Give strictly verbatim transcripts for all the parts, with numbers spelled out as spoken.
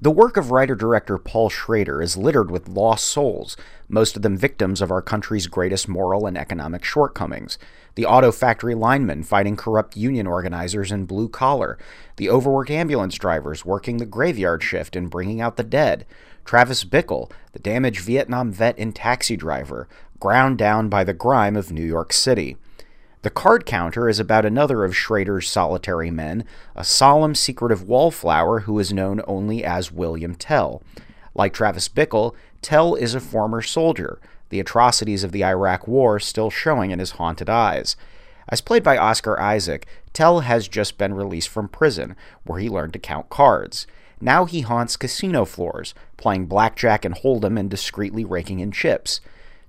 The work of writer-director Paul Schrader is littered with lost souls, most of them victims of our country's greatest moral and economic shortcomings. The auto factory linemen fighting corrupt union organizers in Blue Collar, the overworked ambulance drivers working the graveyard shift and bringing out the dead, Travis Bickle, the damaged Vietnam vet and taxi driver, ground down by the grime of New York City. The Card Counter is about another of Schrader's solitary men, a solemn, secretive wallflower who is known only as William Tell. Like Travis Bickle, Tell is a former soldier, the atrocities of the Iraq War still showing in his haunted eyes. As played by Oscar Isaac, Tell has just been released from prison, where he learned to count cards. Now he haunts casino floors, playing blackjack and hold'em and discreetly raking in chips.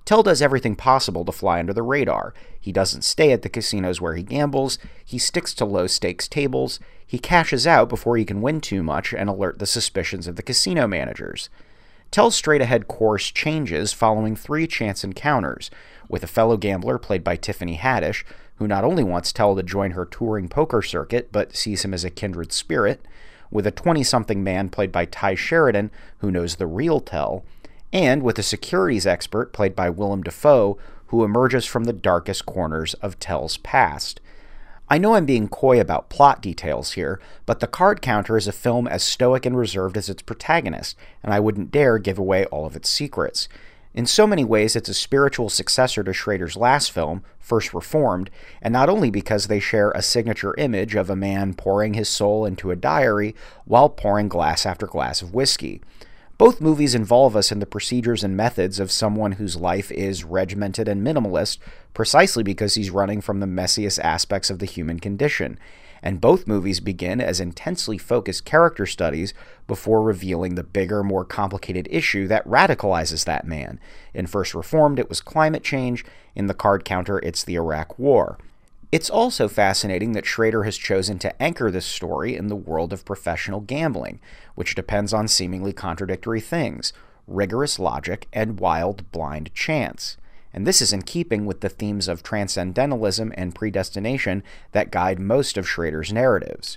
Tell does everything possible to fly under the radar. He doesn't stay at the casinos where he gambles, he sticks to low-stakes tables, he cashes out before he can win too much and alert the suspicions of the casino managers. Tell's straight-ahead course changes following three chance encounters, with a fellow gambler played by Tiffany Haddish, who not only wants Tell to join her touring poker circuit but sees him as a kindred spirit, with a twenty-something man played by Ty Sheridan, who knows the real Tell, and with a securities expert played by Willem Dafoe, who emerges from the darkest corners of Tell's past. I know I'm being coy about plot details here, but The Card Counter is a film as stoic and reserved as its protagonist, and I wouldn't dare give away all of its secrets. In so many ways, it's a spiritual successor to Schrader's last film, First Reformed, and not only because they share a signature image of a man pouring his soul into a diary while pouring glass after glass of whiskey. Both movies involve us in the procedures and methods of someone whose life is regimented and minimalist, precisely because he's running from the messiest aspects of the human condition, and both movies begin as intensely focused character studies before revealing the bigger, more complicated issue that radicalizes that man. In First Reformed, it was climate change. In The Card Counter, it's the Iraq War. It's also fascinating that Schrader has chosen to anchor this story in the world of professional gambling, which depends on seemingly contradictory things, rigorous logic, and wild, blind chance. And this is in keeping with the themes of transcendentalism and predestination that guide most of Schrader's narratives.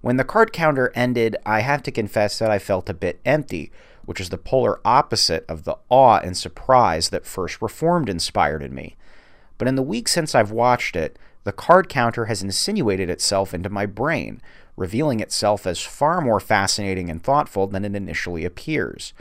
When The Card Counter ended, I have to confess that I felt a bit empty, which is the polar opposite of the awe and surprise that First Reformed inspired in me. But in the week since I've watched it, The Card Counter has insinuated itself into my brain, revealing itself as far more fascinating and thoughtful than it initially appears.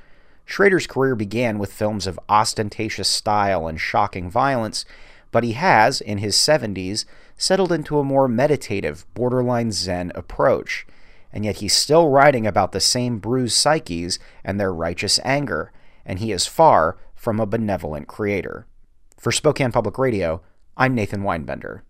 Schrader's career began with films of ostentatious style and shocking violence, but he has, in his seventies, settled into a more meditative, borderline Zen approach. And yet he's still writing about the same bruised psyches and their righteous anger, and he is far from a benevolent creator. For Spokane Public Radio, I'm Nathan Weinbender.